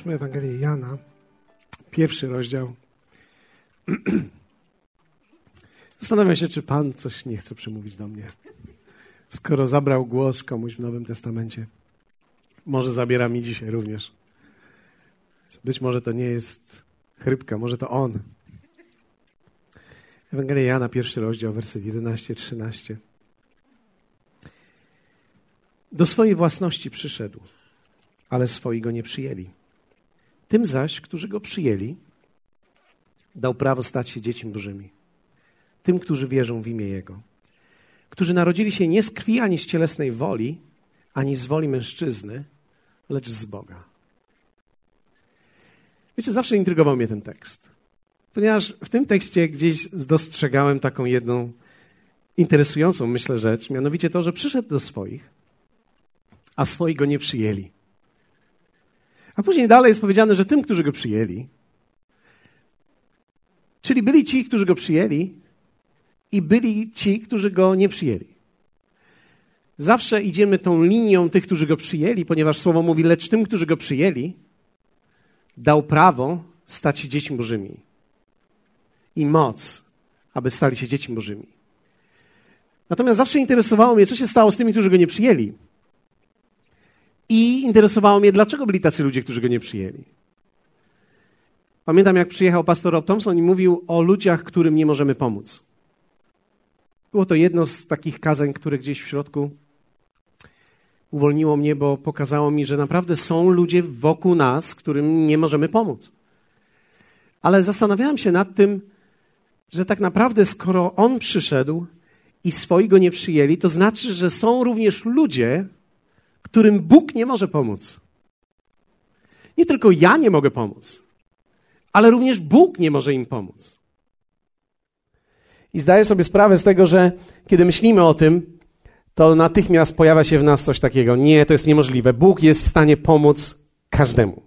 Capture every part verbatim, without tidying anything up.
Otwórzmy Ewangelię Jana, pierwszy rozdział. Zastanawiam się, czy Pan coś nie chce przemówić do mnie, skoro zabrał głos komuś w Nowym Testamencie. Może zabiera mi dzisiaj również. Być może to nie jest chrypka, może to On. Ewangelia Jana, pierwszy rozdział, werset jedenaście trzynaście. Do swojej własności przyszedł, ale swoi go nie przyjęli. Tym zaś, którzy go przyjęli, dał prawo stać się dziećmi bożymi. Tym, którzy wierzą w imię Jego. Którzy narodzili się nie z krwi, ani z cielesnej woli, ani z woli mężczyzny, lecz z Boga. Wiecie, zawsze intrygował mnie ten tekst. Ponieważ w tym tekście gdzieś dostrzegałem taką jedną interesującą, myślę, rzecz. Mianowicie to, że przyszedł do swoich, a swoi go nie przyjęli. A później dalej jest powiedziane, że tym, którzy go przyjęli, czyli byli ci, którzy go przyjęli i byli ci, którzy go nie przyjęli. Zawsze idziemy tą linią tych, którzy go przyjęli, ponieważ słowo mówi, lecz tym, którzy go przyjęli, dał prawo stać się dziećmi bożymi i moc, aby stali się dziećmi bożymi. Natomiast zawsze interesowało mnie, co się stało z tymi, którzy go nie przyjęli. I interesowało mnie, dlaczego byli tacy ludzie, którzy go nie przyjęli. Pamiętam, jak przyjechał pastor Rob Thompson i mówił o ludziach, którym nie możemy pomóc. Było to jedno z takich kazań, które gdzieś w środku uwolniło mnie, bo pokazało mi, że naprawdę są ludzie wokół nas, którym nie możemy pomóc. Ale zastanawiałem się nad tym, że tak naprawdę skoro on przyszedł i swoi go nie przyjęli, to znaczy, że są również ludzie, którym Bóg nie może pomóc. Nie tylko ja nie mogę pomóc, ale również Bóg nie może im pomóc. I zdaję sobie sprawę z tego, że kiedy myślimy o tym, to natychmiast pojawia się w nas coś takiego. Nie, to jest niemożliwe. Bóg jest w stanie pomóc każdemu.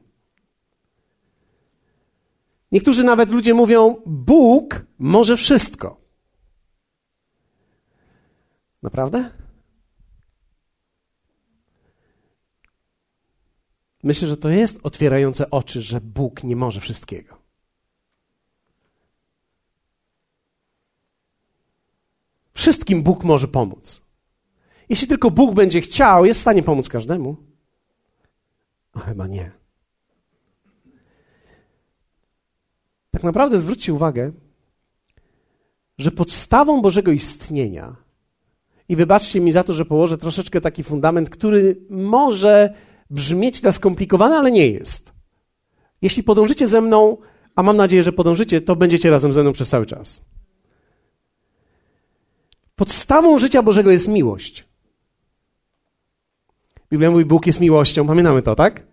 Niektórzy nawet ludzie mówią, Bóg może wszystko. Naprawdę? Myślę, że to jest otwierające oczy, że Bóg nie może wszystkiego. Wszystkim Bóg może pomóc. Jeśli tylko Bóg będzie chciał, jest w stanie pomóc każdemu. A chyba nie. Tak naprawdę zwróćcie uwagę, że podstawą Bożego istnienia, i wybaczcie mi za to, że położę troszeczkę taki fundament, który może brzmieć na skomplikowane, ale nie jest. Jeśli podążycie ze mną, a mam nadzieję, że podążycie, to będziecie razem ze mną przez cały czas. Podstawą życia Bożego jest miłość. Biblia mówi, Bóg jest miłością. Pamiętamy to, tak?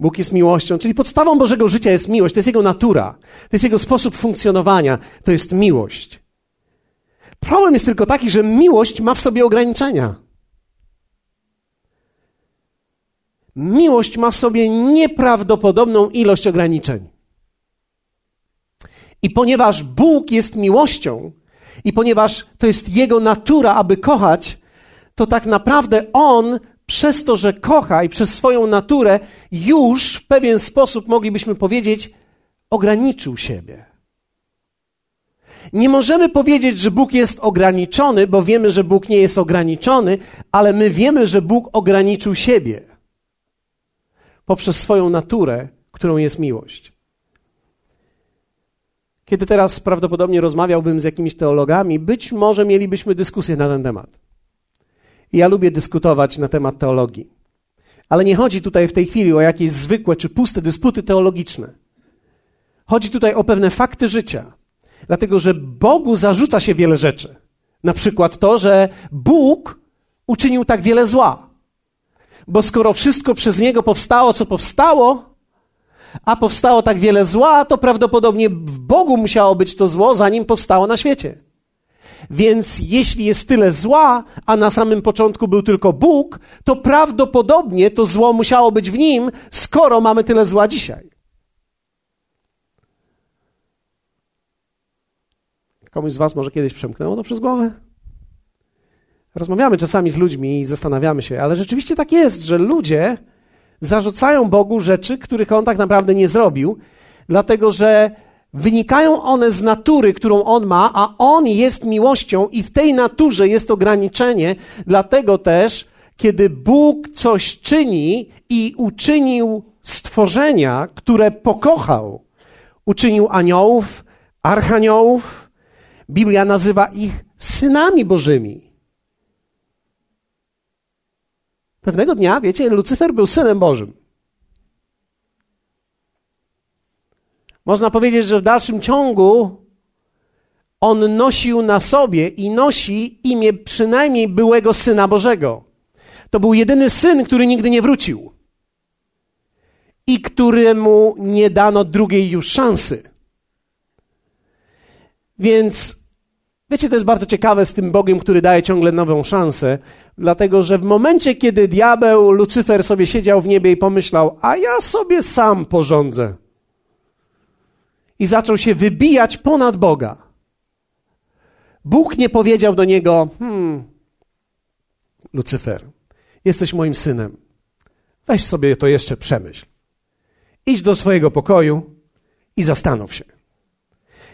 Bóg jest miłością, czyli podstawą Bożego życia jest miłość. To jest Jego natura, to jest Jego sposób funkcjonowania, to jest miłość. Problem jest tylko taki, że miłość ma w sobie ograniczenia. Miłość ma w sobie nieprawdopodobną ilość ograniczeń. I ponieważ Bóg jest miłością i ponieważ to jest Jego natura, aby kochać, to tak naprawdę On przez to, że kocha i przez swoją naturę już w pewien sposób, moglibyśmy powiedzieć, ograniczył siebie. Nie możemy powiedzieć, że Bóg jest ograniczony, bo wiemy, że Bóg nie jest ograniczony, ale my wiemy, że Bóg ograniczył siebie poprzez swoją naturę, którą jest miłość. Kiedy teraz prawdopodobnie rozmawiałbym z jakimiś teologami, być może mielibyśmy dyskusję na ten temat. I ja lubię dyskutować na temat teologii. Ale nie chodzi tutaj w tej chwili o jakieś zwykłe czy puste dysputy teologiczne. Chodzi tutaj o pewne fakty życia. Dlatego, że Bogu zarzuca się wiele rzeczy. Na przykład to, że Bóg uczynił tak wiele zła. Bo skoro wszystko przez Niego powstało, co powstało, a powstało tak wiele zła, to prawdopodobnie w Bogu musiało być to zło, zanim powstało na świecie. Więc jeśli jest tyle zła, a na samym początku był tylko Bóg, to prawdopodobnie to zło musiało być w Nim, skoro mamy tyle zła dzisiaj. Komuś z was może kiedyś przemknęło to przez głowę? Rozmawiamy czasami z ludźmi i zastanawiamy się, ale rzeczywiście tak jest, że ludzie zarzucają Bogu rzeczy, których On tak naprawdę nie zrobił, dlatego że wynikają one z natury, którą On ma, a On jest miłością i w tej naturze jest ograniczenie. Dlatego też, kiedy Bóg coś czyni i uczynił stworzenia, które pokochał, uczynił aniołów, archaniołów, Biblia nazywa ich synami Bożymi. Pewnego dnia, wiecie, Lucyfer był synem Bożym. Można powiedzieć, że w dalszym ciągu on nosił na sobie i nosi imię przynajmniej byłego Syna Bożego. To był jedyny syn, który nigdy nie wrócił i któremu nie dano drugiej już szansy. Więc, wiecie, to jest bardzo ciekawe z tym Bogiem, który daje ciągle nową szansę, dlatego że w momencie, kiedy diabeł, Lucyfer sobie siedział w niebie i pomyślał, a ja sobie sam porządzę. I zaczął się wybijać ponad Boga. Bóg nie powiedział do niego, hmm, Lucyfer, jesteś moim synem, weź sobie to jeszcze przemyśl. Idź do swojego pokoju i zastanów się.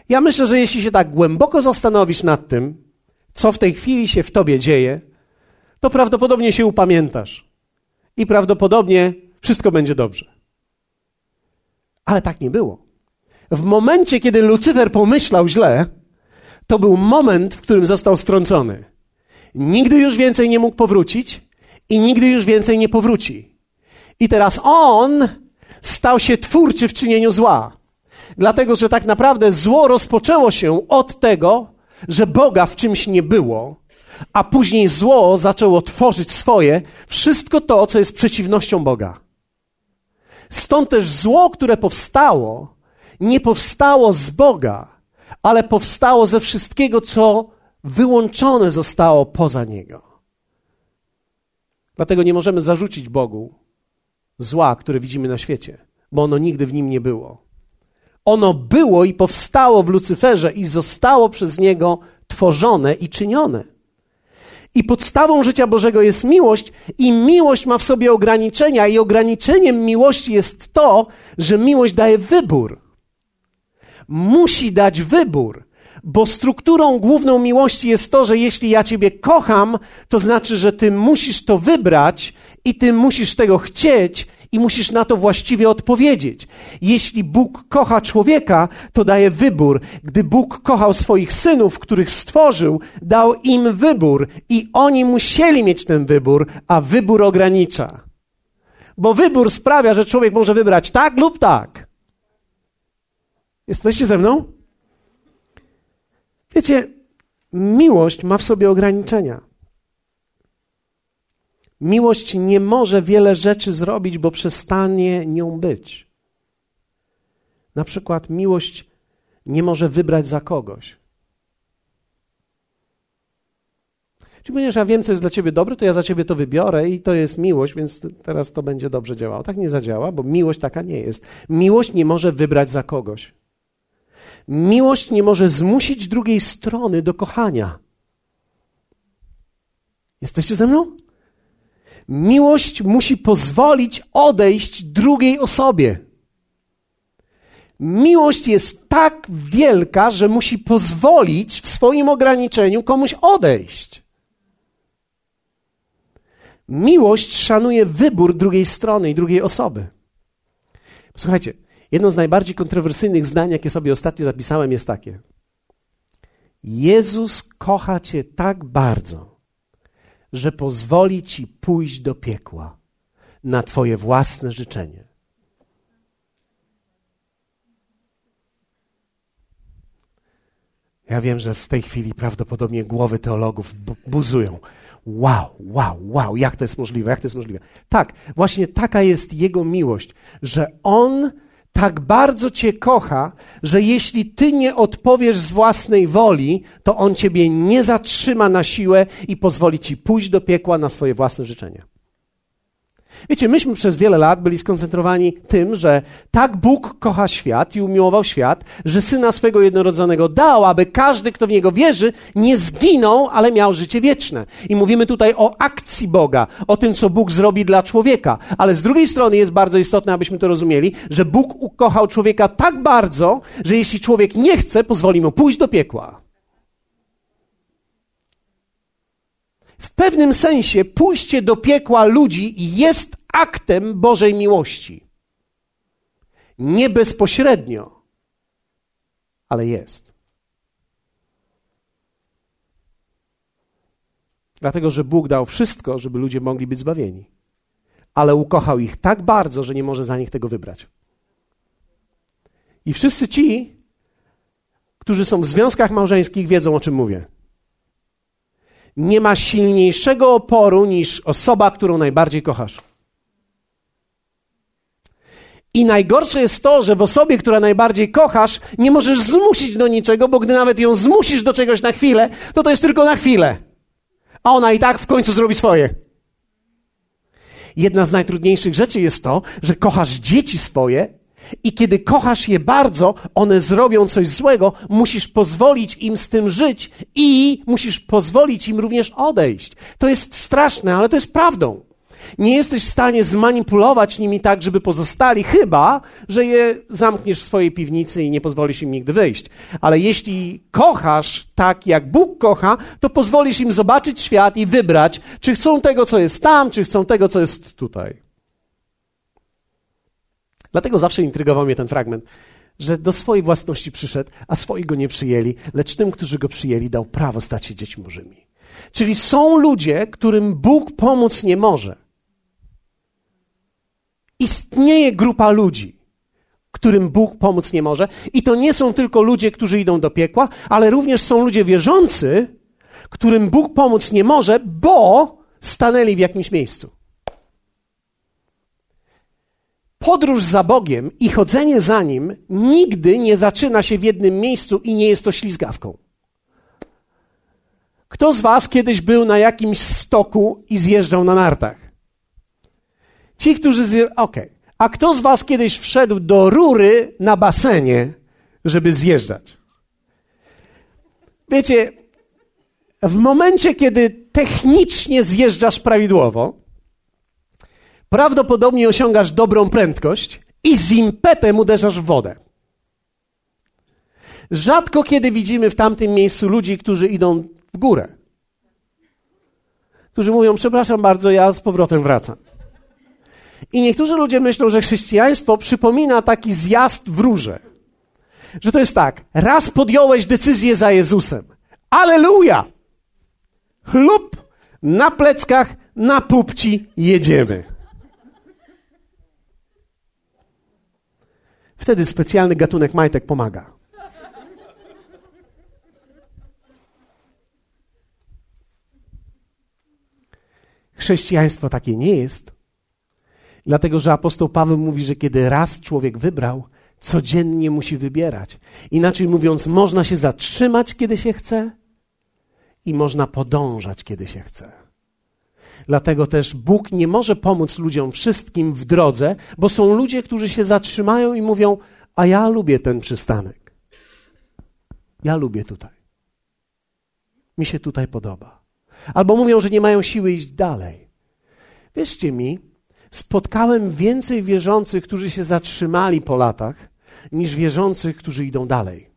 Ja myślę, że jeśli się tak głęboko zastanowisz nad tym, co w tej chwili się w tobie dzieje, to prawdopodobnie się upamiętasz i prawdopodobnie wszystko będzie dobrze. Ale tak nie było. W momencie, kiedy Lucyfer pomyślał źle, to był moment, w którym został strącony. Nigdy już więcej nie mógł powrócić i nigdy już więcej nie powróci. I teraz on stał się twórczy w czynieniu zła. Dlatego, że tak naprawdę zło rozpoczęło się od tego, że Boga w czymś nie było, a później zło zaczęło tworzyć swoje, wszystko to, co jest przeciwnością Boga. Stąd też zło, które powstało, nie powstało z Boga, ale powstało ze wszystkiego, co wyłączone zostało poza Niego. Dlatego nie możemy zarzucić Bogu zła, które widzimy na świecie, bo ono nigdy w Nim nie było. Ono było i powstało w Lucyferze i zostało przez Niego tworzone i czynione. I podstawą życia Bożego jest miłość i miłość ma w sobie ograniczenia i ograniczeniem miłości jest to, że miłość daje wybór. Musi dać wybór, bo strukturą główną miłości jest to, że jeśli ja ciebie kocham, to znaczy, że ty musisz to wybrać i ty musisz tego chcieć i musisz na to właściwie odpowiedzieć. Jeśli Bóg kocha człowieka, to daje wybór. Gdy Bóg kochał swoich synów, których stworzył, dał im wybór i oni musieli mieć ten wybór, a wybór ogranicza. Bo wybór sprawia, że człowiek może wybrać tak lub tak. Jesteście ze mną? Wiecie, miłość ma w sobie ograniczenia. Miłość nie może wiele rzeczy zrobić, bo przestanie nią być. Na przykład miłość nie może wybrać za kogoś. Czyli ponieważ ja wiem, co jest dla ciebie dobre, to ja za ciebie to wybiorę i to jest miłość, więc teraz to będzie dobrze działało. Tak nie zadziała, bo miłość taka nie jest. Miłość nie może wybrać za kogoś. Miłość nie może zmusić drugiej strony do kochania. Jesteście ze mną? Miłość musi pozwolić odejść drugiej osobie. Miłość jest tak wielka, że musi pozwolić w swoim ograniczeniu komuś odejść. Miłość szanuje wybór drugiej strony i drugiej osoby. Posłuchajcie. Jedno z najbardziej kontrowersyjnych zdań, jakie sobie ostatnio zapisałem, jest takie. Jezus kocha cię tak bardzo, że pozwoli ci pójść do piekła na twoje własne życzenie. Ja wiem, że w tej chwili prawdopodobnie głowy teologów buzują. Wow, wow, wow, jak to jest możliwe, jak to jest możliwe. Tak, właśnie taka jest Jego miłość, że On tak bardzo cię kocha, że jeśli ty nie odpowiesz z własnej woli, to On ciebie nie zatrzyma na siłę i pozwoli ci pójść do piekła na swoje własne życzenie. Wiecie, myśmy przez wiele lat byli skoncentrowani tym, że tak Bóg kocha świat i umiłował świat, że Syna swego jednorodzonego dał, aby każdy, kto w Niego wierzy, nie zginął, ale miał życie wieczne. I mówimy tutaj o akcji Boga, o tym, co Bóg zrobi dla człowieka. Ale z drugiej strony jest bardzo istotne, abyśmy to rozumieli, że Bóg ukochał człowieka tak bardzo, że jeśli człowiek nie chce, pozwoli mu pójść do piekła. W pewnym sensie pójście do piekła ludzi jest aktem Bożej miłości. Nie bezpośrednio, ale jest. Dlatego, że Bóg dał wszystko, żeby ludzie mogli być zbawieni, ale ukochał ich tak bardzo, że nie może za nich tego wybrać. I wszyscy ci, którzy są w związkach małżeńskich, wiedzą, o czym mówię. Nie ma silniejszego oporu niż osoba, którą najbardziej kochasz. I najgorsze jest to, że w osobie, która najbardziej kochasz, nie możesz zmusić do niczego, bo gdy nawet ją zmusisz do czegoś na chwilę, to to jest tylko na chwilę. A ona i tak w końcu zrobi swoje. Jedna z najtrudniejszych rzeczy jest to, że kochasz dzieci swoje i kiedy kochasz je bardzo, one zrobią coś złego, musisz pozwolić im z tym żyć i musisz pozwolić im również odejść. To jest straszne, ale to jest prawdą. Nie jesteś w stanie zmanipulować nimi tak, żeby pozostali, chyba że je zamkniesz w swojej piwnicy i nie pozwolisz im nigdy wyjść. Ale jeśli kochasz tak, jak Bóg kocha, to pozwolisz im zobaczyć świat i wybrać, czy chcą tego, co jest tam, czy chcą tego, co jest tutaj. Dlatego zawsze intrygował mnie ten fragment, że do swojej własności przyszedł, a swoi go nie przyjęli, lecz tym, którzy go przyjęli, dał prawo stać się dziećmi bożymi. Czyli są ludzie, którym Bóg pomóc nie może. Istnieje grupa ludzi, którym Bóg pomóc nie może i to nie są tylko ludzie, którzy idą do piekła, ale również są ludzie wierzący, którym Bóg pomóc nie może, bo stanęli w jakimś miejscu. Podróż za Bogiem i chodzenie za Nim nigdy nie zaczyna się w jednym miejscu i nie jest to ślizgawką. Kto z was kiedyś był na jakimś stoku i zjeżdżał na nartach? Ci, którzy zje... Okej. Okay. A kto z was kiedyś wszedł do rury na basenie, żeby zjeżdżać? Wiecie, w momencie, kiedy technicznie zjeżdżasz prawidłowo, prawdopodobnie osiągasz dobrą prędkość i z impetem uderzasz w wodę. Rzadko kiedy widzimy w tamtym miejscu ludzi, którzy idą w górę. Którzy mówią, przepraszam bardzo, ja z powrotem wracam. I niektórzy ludzie myślą, że chrześcijaństwo przypomina taki zjazd w rurze. Że to jest tak, raz podjąłeś decyzję za Jezusem. Alleluja! Chlup! Na pleckach, na pupci jedziemy. Wtedy specjalny gatunek majtek pomaga. Chrześcijaństwo takie nie jest, dlatego że apostoł Paweł mówi, że kiedy raz człowiek wybrał, codziennie musi wybierać. Inaczej mówiąc, można się zatrzymać, kiedy się chce i można podążać, kiedy się chce. Dlatego też Bóg nie może pomóc ludziom wszystkim w drodze, bo są ludzie, którzy się zatrzymają i mówią, a ja lubię ten przystanek. Ja lubię tutaj. Mi się tutaj podoba. Albo mówią, że nie mają siły iść dalej. Wierzcie mi, spotkałem więcej wierzących, którzy się zatrzymali po latach, niż wierzących, którzy idą dalej.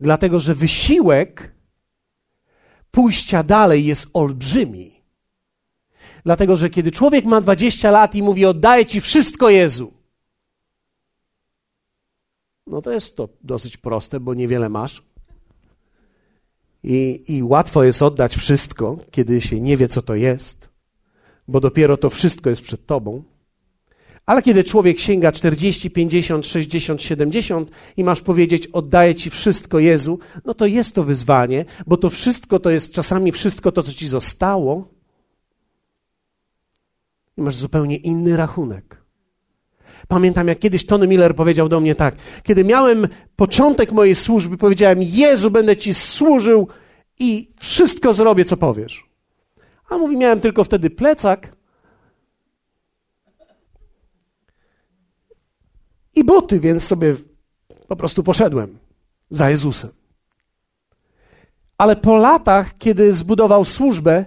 Dlatego, że wysiłek pójścia dalej jest olbrzymi. Dlatego, że kiedy człowiek ma dwadzieścia lat i mówi, oddaję Ci wszystko, Jezu, no to jest to dosyć proste, bo niewiele masz. I, i łatwo jest oddać wszystko, kiedy się nie wie, co to jest, bo dopiero to wszystko jest przed Tobą. Ale kiedy człowiek sięga czterdzieści, pięćdziesiąt, sześćdziesiąt, siedemdziesiąt i masz powiedzieć, oddaję Ci wszystko, Jezu, no to jest to wyzwanie, bo to wszystko to jest czasami wszystko to, co Ci zostało. I masz zupełnie inny rachunek. Pamiętam, jak kiedyś Tony Miller powiedział do mnie tak, kiedy miałem początek mojej służby, powiedziałem, Jezu, będę Ci służył i wszystko zrobię, co powiesz. A mówi, miałem tylko wtedy plecak i buty, więc sobie po prostu poszedłem za Jezusem. Ale po latach, kiedy zbudował służbę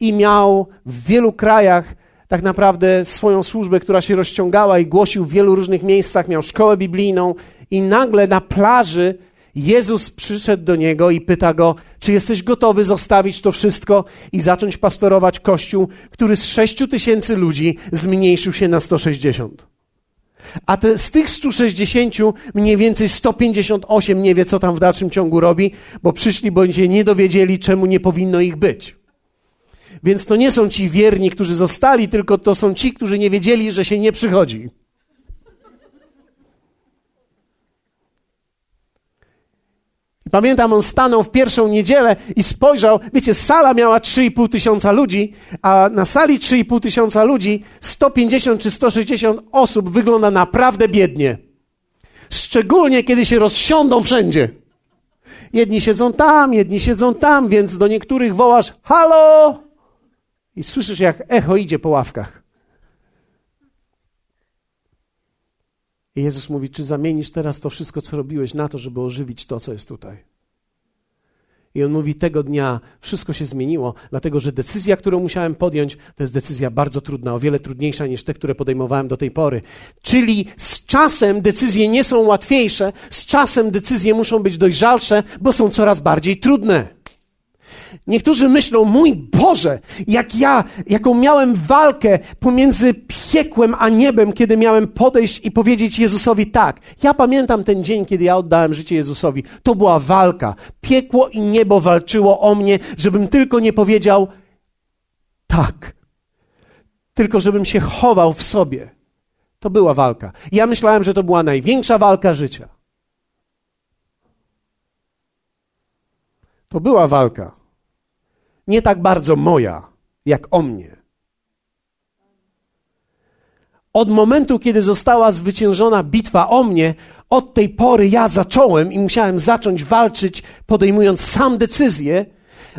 i miał w wielu krajach tak naprawdę swoją służbę, która się rozciągała i głosił w wielu różnych miejscach, miał szkołę biblijną i nagle na plaży Jezus przyszedł do niego i pyta go, czy jesteś gotowy zostawić to wszystko i zacząć pastorować kościół, który z sześciu tysięcy ludzi zmniejszył się na sto sześćdziesiąt. A te, z tych stu sześćdziesięciu mniej więcej sto pięćdziesiąt osiem nie wie, co tam w dalszym ciągu robi, bo przyszli, bo się nie dowiedzieli, czemu nie powinno ich być. Więc to nie są ci wierni, którzy zostali, tylko to są ci, którzy nie wiedzieli, że się nie przychodzi. I pamiętam, on stanął w pierwszą niedzielę i spojrzał, wiecie, sala miała trzy i pół tysiąca ludzi, a na sali trzy i pół tysiąca ludzi sto pięćdziesiąt czy sto sześćdziesiąt osób wygląda naprawdę biednie. Szczególnie, kiedy się rozsiądą wszędzie. Jedni siedzą tam, jedni siedzą tam, więc do niektórych wołasz halo i słyszysz, jak echo idzie po ławkach. I Jezus mówi, czy zamienisz teraz to wszystko, co robiłeś, na to, żeby ożywić to, co jest tutaj? I on mówi, tego dnia wszystko się zmieniło, dlatego że decyzja, którą musiałem podjąć, to jest decyzja bardzo trudna, o wiele trudniejsza niż te, które podejmowałem do tej pory. Czyli z czasem decyzje nie są łatwiejsze, z czasem decyzje muszą być dojrzalsze, bo są coraz bardziej trudne. Niektórzy myślą, mój Boże, jak ja, jaką miałem walkę pomiędzy piekłem a niebem, kiedy miałem podejść i powiedzieć Jezusowi tak. Ja pamiętam ten dzień, kiedy ja oddałem życie Jezusowi. To była walka. Piekło i niebo walczyło o mnie, żebym tylko nie powiedział tak. Tylko żebym się chował w sobie. To była walka. Ja myślałem, że to była największa walka życia. To była walka. Nie tak bardzo moja, jak o mnie. Od momentu, kiedy została zwyciężona bitwa o mnie, od tej pory ja zacząłem i musiałem zacząć walczyć, podejmując sam decyzje,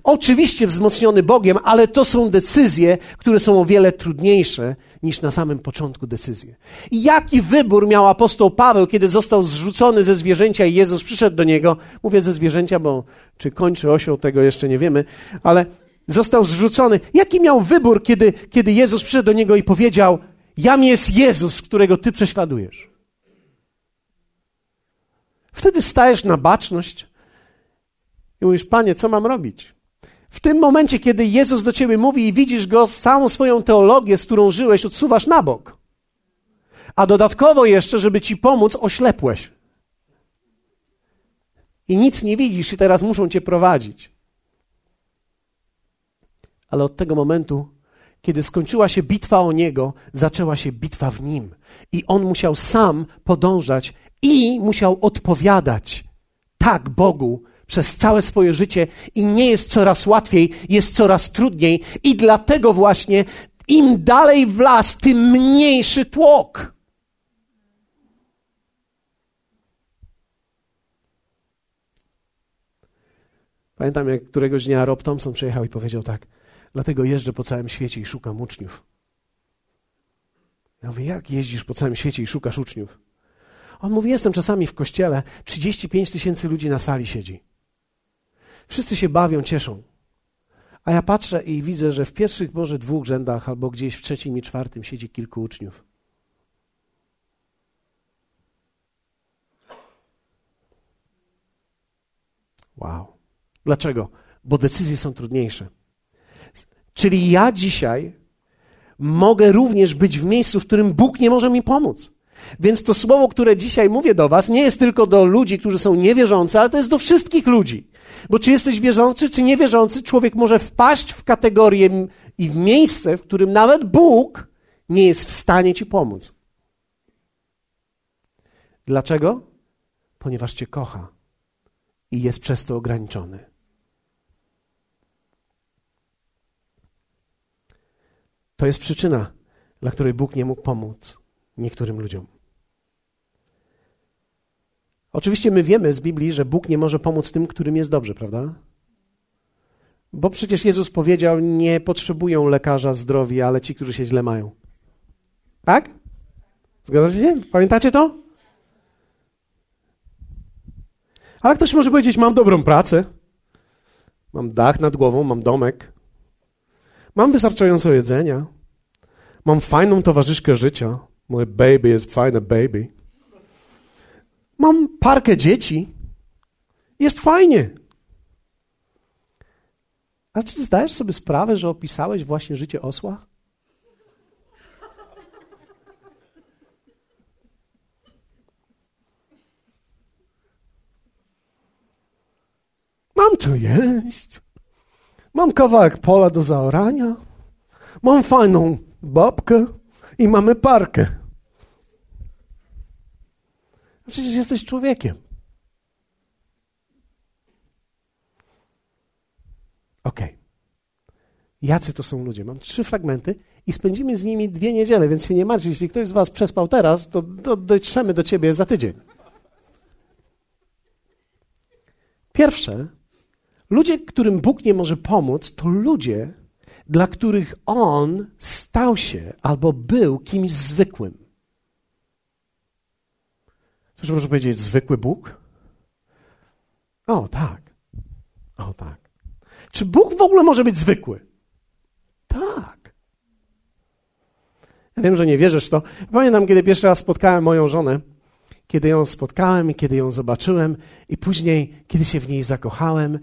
oczywiście wzmocniony Bogiem, ale to są decyzje, które są o wiele trudniejsze niż na samym początku decyzje. I jaki wybór miał apostoł Paweł, kiedy został zrzucony ze zwierzęcia i Jezus przyszedł do niego? Mówię ze zwierzęcia, bo czy kończy osioł, tego jeszcze nie wiemy, ale został zrzucony. Jaki miał wybór, kiedy, kiedy Jezus przyszedł do niego i powiedział, jam jest Jezus, którego ty prześladujesz? Wtedy stajesz na baczność i mówisz, Panie, co mam robić? W tym momencie, kiedy Jezus do ciebie mówi i widzisz go, całą swoją teologię, z którą żyłeś, odsuwasz na bok. A dodatkowo jeszcze, żeby ci pomóc, oślepłeś. I nic nie widzisz i teraz muszą cię prowadzić. Ale od tego momentu, kiedy skończyła się bitwa o niego, zaczęła się bitwa w nim. I on musiał sam podążać i musiał odpowiadać tak Bogu, przez całe swoje życie i nie jest coraz łatwiej, jest coraz trudniej i dlatego właśnie im dalej w las, tym mniejszy tłok. Pamiętam, jak któregoś dnia Rob Thompson przyjechał i powiedział tak, dlatego jeżdżę po całym świecie i szukam uczniów. Ja mówię, jak jeździsz po całym świecie i szukasz uczniów? On mówi, jestem czasami w kościele, trzydzieści pięć tysięcy ludzi na sali siedzi. Wszyscy się bawią, cieszą. A ja patrzę i widzę, że w pierwszych może dwóch rzędach albo gdzieś w trzecim i czwartym siedzi kilku uczniów. Wow. Dlaczego? Bo decyzje są trudniejsze. Czyli ja dzisiaj mogę również być w miejscu, w którym Bóg nie może mi pomóc. Więc to słowo, które dzisiaj mówię do was, nie jest tylko do ludzi, którzy są niewierzący, ale to jest do wszystkich ludzi. Bo czy jesteś wierzący, czy niewierzący, człowiek może wpaść w kategorię i w miejsce, w którym nawet Bóg nie jest w stanie ci pomóc. Dlaczego? Ponieważ cię kocha i jest przez to ograniczony. To jest przyczyna, dla której Bóg nie mógł pomóc niektórym ludziom. Oczywiście my wiemy z Biblii, że Bóg nie może pomóc tym, którym jest dobrze, prawda? Bo przecież Jezus powiedział, nie potrzebują lekarza zdrowi, ale ci, którzy się źle mają. Tak? Zgadzacie się? Pamiętacie to? Ale ktoś może powiedzieć, mam dobrą pracę, mam dach nad głową, mam domek, mam wystarczająco jedzenia, mam fajną towarzyszkę życia, moje baby jest fajne baby, mam parkę dzieci, jest fajnie. Ale czy ty zdajesz sobie sprawę, że opisałeś właśnie życie osła? Mam co jeść, mam kawałek pola do zaorania, mam fajną babkę i mamy parkę. Przecież jesteś człowiekiem. Okej. Okay. Jacy to są ludzie? Mam trzy fragmenty i spędzimy z nimi dwie niedziele, więc się nie martw. Jeśli ktoś z was przespał teraz, to do, dotrzemy do ciebie za tydzień. Pierwsze, ludzie, którym Bóg nie może pomóc, to ludzie, dla których On stał się albo był kimś zwykłym. Ktoś może powiedzieć, zwykły Bóg? O, tak. O, tak. Czy Bóg w ogóle może być zwykły? Tak. Ja wiem, że nie wierzysz w to. Pamiętam, kiedy pierwszy raz spotkałem moją żonę, kiedy ją spotkałem i kiedy ją zobaczyłem i później, kiedy się w niej zakochałem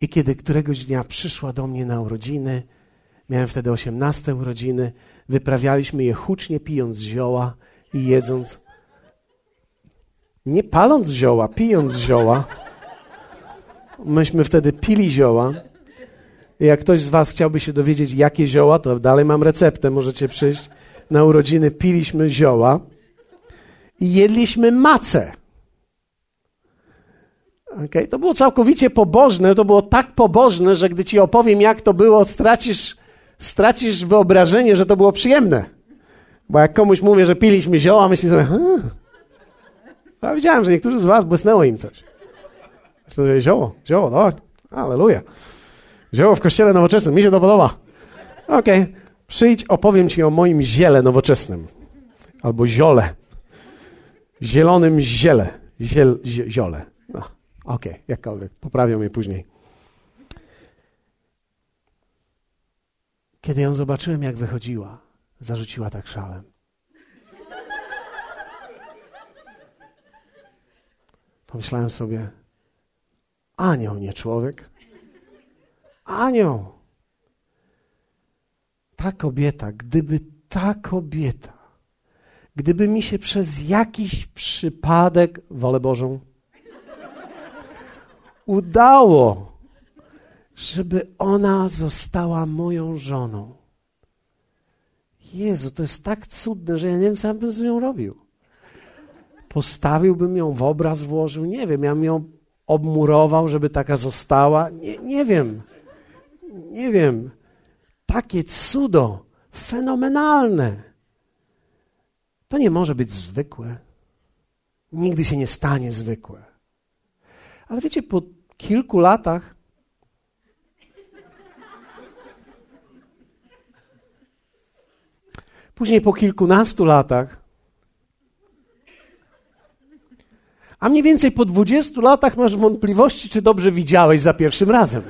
i kiedy któregoś dnia przyszła do mnie na urodziny, miałem wtedy osiemnaste urodziny, wyprawialiśmy je hucznie, pijąc zioła i jedząc, nie paląc zioła, pijąc zioła, myśmy wtedy pili zioła. I jak ktoś z was chciałby się dowiedzieć, jakie zioła, to dalej mam receptę, możecie przyjść. Na urodziny piliśmy zioła i jedliśmy macę. Okay? To było całkowicie pobożne, to było tak pobożne, że gdy ci opowiem, jak to było, stracisz, stracisz wyobrażenie, że to było przyjemne. Bo jak komuś mówię, że piliśmy zioła, myśli sobie, hmm. Ja widziałem, że niektórzy z was błysnęło im coś. Zioło, zioło, tak, aleluja. Zioło w kościele nowoczesnym, mi się to podoba. Okej, okay. Przyjdź, opowiem ci o moim ziele nowoczesnym. Albo ziole. Zielonym ziele. Ziel, zi, ziole. No, okej, okay. Jakkolwiek, poprawią mnie później. Kiedy ją zobaczyłem, jak wychodziła, zarzuciła tak szalem. Pomyślałem sobie, anioł, nie człowiek. Anioł. Ta kobieta, gdyby ta kobieta, gdyby mi się przez jakiś przypadek, wolę Bożą, udało, żeby ona została moją żoną. Jezu, to jest tak cudne, że ja nie wiem, co ja bym z nią robił. Postawiłbym ją, w obraz włożył, nie wiem, ja bym ją obmurował, żeby taka została. Nie, nie wiem. Nie wiem. Takie cudo. Fenomenalne. To nie może być zwykłe. Nigdy się nie stanie zwykłe. Ale wiecie, po kilku latach później po kilkunastu latach a mniej więcej po dwudziestu latach masz wątpliwości, czy dobrze widziałeś za pierwszym razem.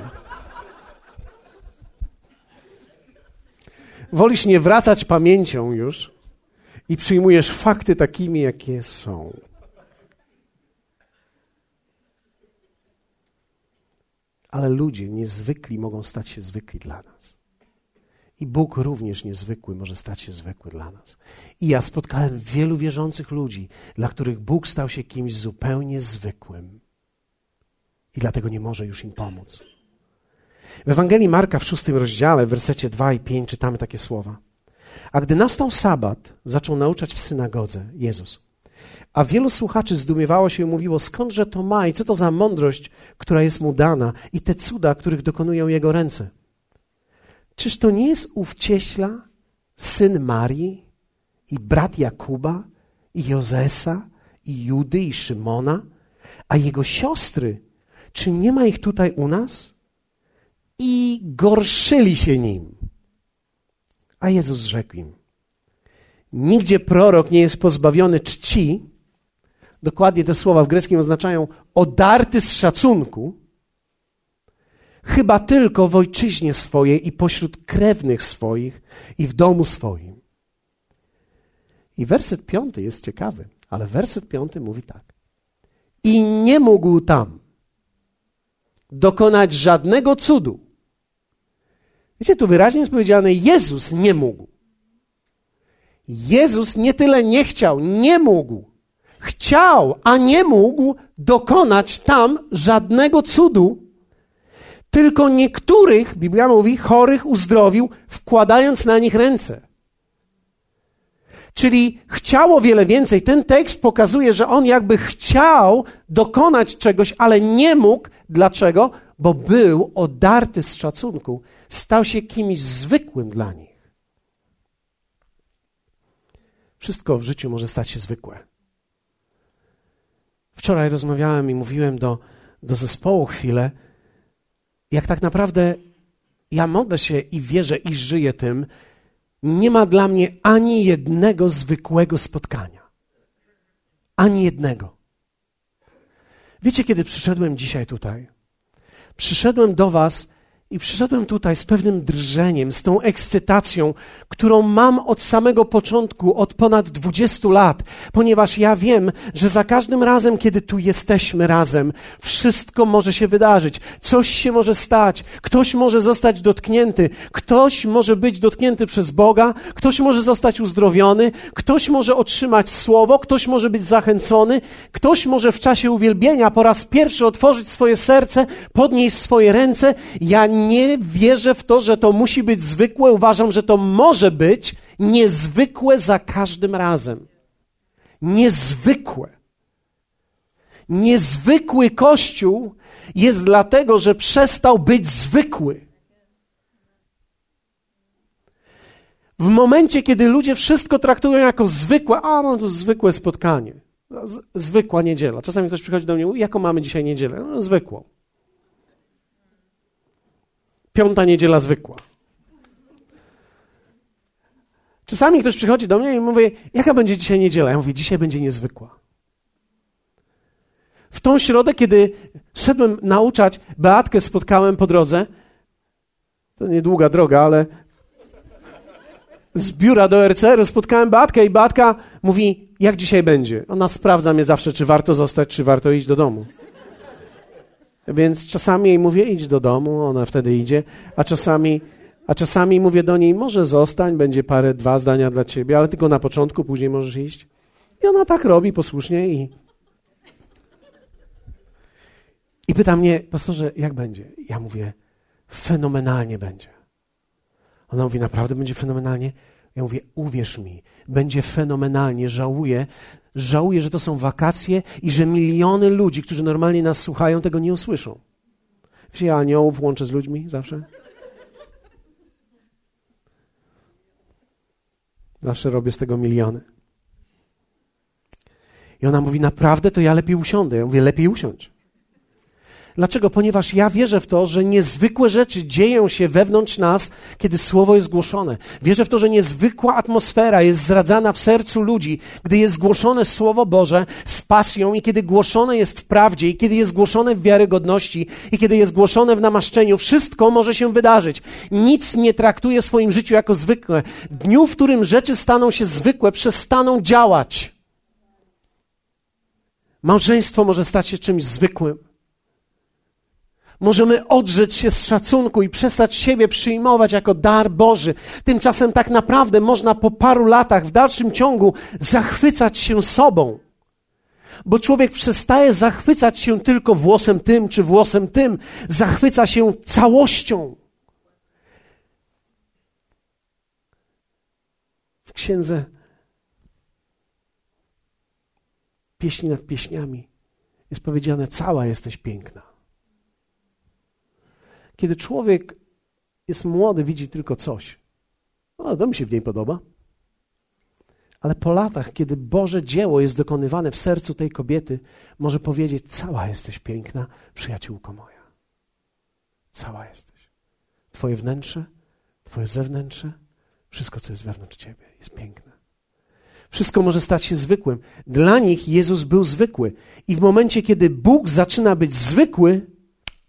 Wolisz nie wracać pamięcią już i przyjmujesz fakty takimi, jakie są. Ale ludzie niezwykli mogą stać się zwykli dla nas. I Bóg również niezwykły może stać się zwykły dla nas. I ja spotkałem wielu wierzących ludzi, dla których Bóg stał się kimś zupełnie zwykłym. I dlatego nie może już im pomóc. W Ewangelii Marka w szóstym rozdziale, w wersecie dwa i pięć czytamy takie słowa. A gdy nastał sabat, zaczął nauczać w synagodze Jezus. A wielu słuchaczy zdumiewało się i mówiło, skądże to ma i co to za mądrość, która jest mu dana i te cuda, których dokonują jego ręce. Czyż to nie jest ów cieśla, syn Marii i brat Jakuba i Józefa i Judy i Szymona, a jego siostry? Czy nie ma ich tutaj u nas? i gorszyli się nim. A Jezus rzekł im: nigdzie prorok nie jest pozbawiony czci, dokładnie te słowa w greckim oznaczają odarty z szacunku, chyba tylko w ojczyźnie swojej i pośród krewnych swoich i w domu swoim. I werset piąty jest ciekawy, ale werset piąty mówi tak. I nie mógł tam dokonać żadnego cudu. Wiecie, tu wyraźnie jest powiedziane, Jezus nie mógł. Jezus nie tyle nie chciał, nie mógł. Chciał, a nie mógł dokonać tam żadnego cudu. Tylko niektórych, Biblia mówi, chorych uzdrowił, wkładając na nich ręce. Czyli chciało wiele więcej. Ten tekst pokazuje, że on jakby chciał dokonać czegoś, ale nie mógł. Dlaczego? Bo był odarty z szacunku. Stał się kimś zwykłym dla nich. Wszystko w życiu może stać się zwykłe. Wczoraj rozmawiałem i mówiłem do, do zespołu chwilę, jak tak naprawdę ja modlę się i wierzę i żyję tym, nie ma dla mnie ani jednego zwykłego spotkania. Ani jednego. Wiecie, kiedy przyszedłem dzisiaj tutaj? Przyszedłem do was i przyszedłem tutaj z pewnym drżeniem, z tą ekscytacją, którą mam od samego początku, od ponad dwudziestu lat, ponieważ ja wiem, że za każdym razem, kiedy tu jesteśmy razem, wszystko może się wydarzyć, coś się może stać, ktoś może zostać dotknięty, ktoś może być dotknięty przez Boga, ktoś może zostać uzdrowiony, ktoś może otrzymać słowo, ktoś może być zachęcony, ktoś może w czasie uwielbienia po raz pierwszy otworzyć swoje serce, podnieść swoje ręce. Ja nie Nie wierzę w to, że to musi być zwykłe. Uważam, że to może być niezwykłe za każdym razem. Niezwykłe. Niezwykły Kościół jest dlatego, że przestał być zwykły. W momencie, kiedy ludzie wszystko traktują jako zwykłe, a mam to zwykłe spotkanie, z- zwykła niedziela. Czasami ktoś przychodzi do mnie i mówi, jaką mamy dzisiaj niedzielę? No, zwykłą. Piąta niedziela zwykła. Czasami ktoś przychodzi do mnie i mówi, jaka będzie dzisiaj niedziela? Ja mówię, dzisiaj będzie niezwykła. W tą środę, kiedy szedłem nauczać, Beatkę spotkałem po drodze. To niedługa droga, ale z biura do er ce eru spotkałem Beatkę i Beatka mówi, jak dzisiaj będzie? Ona sprawdza mnie zawsze, czy warto zostać, czy warto iść do domu. Więc czasami jej mówię, idź do domu, ona wtedy idzie, a czasami, a czasami mówię do niej, może zostań, będzie parę, dwa zdania dla ciebie, ale tylko na początku, później możesz iść. I ona tak robi posłusznie i... I pyta mnie, pastorze, jak będzie? Ja mówię, fenomenalnie będzie. Ona mówi, naprawdę będzie fenomenalnie? Ja mówię, uwierz mi, będzie fenomenalnie, żałuję, Żałuję, że to są wakacje i że miliony ludzi, którzy normalnie nas słuchają, tego nie usłyszą. Wiecie, ja aniołów łączę z ludźmi zawsze. Zawsze robię z tego miliony. I ona mówi, naprawdę to ja lepiej usiądę. Ja mówię, lepiej usiądź. Dlaczego? Ponieważ ja wierzę w to, że niezwykłe rzeczy dzieją się wewnątrz nas, kiedy słowo jest głoszone. Wierzę w to, że niezwykła atmosfera jest zradzana w sercu ludzi, gdy jest głoszone Słowo Boże z pasją i kiedy głoszone jest w prawdzie i kiedy jest głoszone w wiarygodności i kiedy jest głoszone w namaszczeniu. Wszystko może się wydarzyć. Nic nie traktuje w swoim życiu jako zwykłe. W dniu, w którym rzeczy staną się zwykłe, przestaną działać. Małżeństwo może stać się czymś zwykłym. Możemy odrzeć się z szacunku i przestać siebie przyjmować jako dar Boży. Tymczasem tak naprawdę można po paru latach w dalszym ciągu zachwycać się sobą. Bo człowiek przestaje zachwycać się tylko włosem tym czy włosem tym. Zachwyca się całością. W księdze Pieśni nad Pieśniami jest powiedziane, cała jesteś piękna. Kiedy człowiek jest młody, widzi tylko coś. No, to mi się w niej podoba. Ale po latach, kiedy Boże dzieło jest dokonywane w sercu tej kobiety, może powiedzieć, cała jesteś piękna, przyjaciółko moja. Cała jesteś. Twoje wnętrze, Twoje zewnętrze, wszystko, co jest wewnątrz Ciebie, jest piękne. Wszystko może stać się zwykłym. Dla nich Jezus był zwykły. I w momencie, kiedy Bóg zaczyna być zwykły,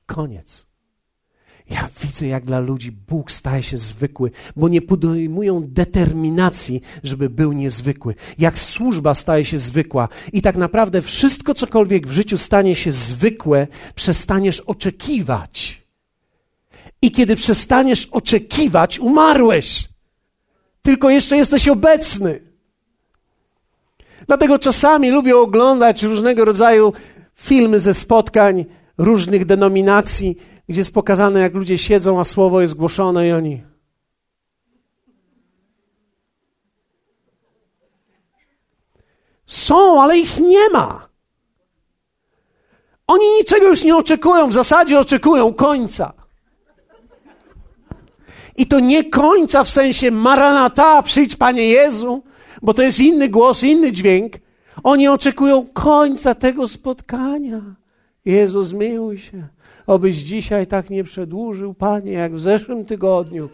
koniec. Ja widzę, jak dla ludzi Bóg staje się zwykły, bo nie podejmują determinacji, żeby był niezwykły. Jak służba staje się zwykła i tak naprawdę wszystko, cokolwiek w życiu stanie się zwykłe, przestaniesz oczekiwać. I kiedy przestaniesz oczekiwać, umarłeś. Tylko jeszcze jesteś obecny. Dlatego czasami lubię oglądać różnego rodzaju filmy ze spotkań różnych denominacji, gdzie jest pokazane, jak ludzie siedzą, a słowo jest głoszone i oni... Są, ale ich nie ma. Oni niczego już nie oczekują, w zasadzie oczekują końca. I to nie końca w sensie Maranata, przyjdź Panie Jezu, bo to jest inny głos, inny dźwięk. Oni oczekują końca tego spotkania. Jezu, zmiłuj się. Obyś dzisiaj tak nie przedłużył, Panie, jak w zeszłym tygodniu.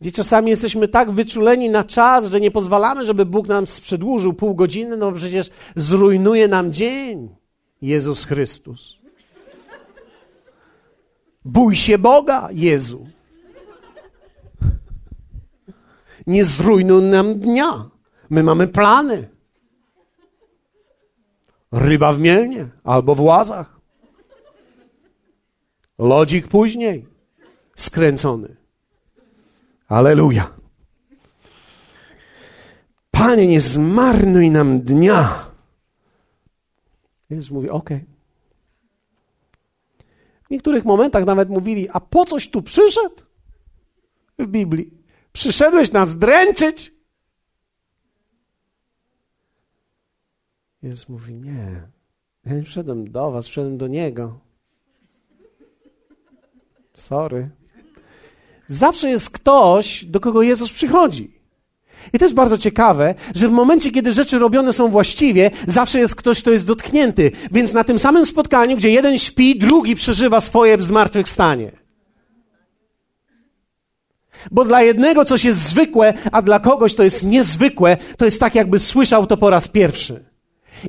Gdzie czasami jesteśmy tak wyczuleni na czas, że nie pozwalamy, żeby Bóg nam przedłużył pół godziny, no przecież zrujnuje nam dzień. Jezus Chrystus. Bój się Boga, Jezu. Nie zrujnuj nam dnia. My mamy plany. Ryba w Mielnie albo w Łazach. Lodzik później. Skręcony. Alleluja. Panie, nie zmarnuj nam dnia. Jezus mówi, okej. Okay. W niektórych momentach nawet mówili, a po coś tu przyszedł? W Biblii. Przyszedłeś nas dręczyć? Jezus mówi, nie, ja nie przyszedłem do was, przyszedłem do Niego. Sorry. Zawsze jest ktoś, do kogo Jezus przychodzi. I to jest bardzo ciekawe, że w momencie, kiedy rzeczy robione są właściwie, zawsze jest ktoś, kto jest dotknięty. Więc na tym samym spotkaniu, gdzie jeden śpi, drugi przeżywa swoje zmartwychwstanie. Bo dla jednego coś jest zwykłe, a dla kogoś to jest niezwykłe. To jest tak, jakby słyszał to po raz pierwszy.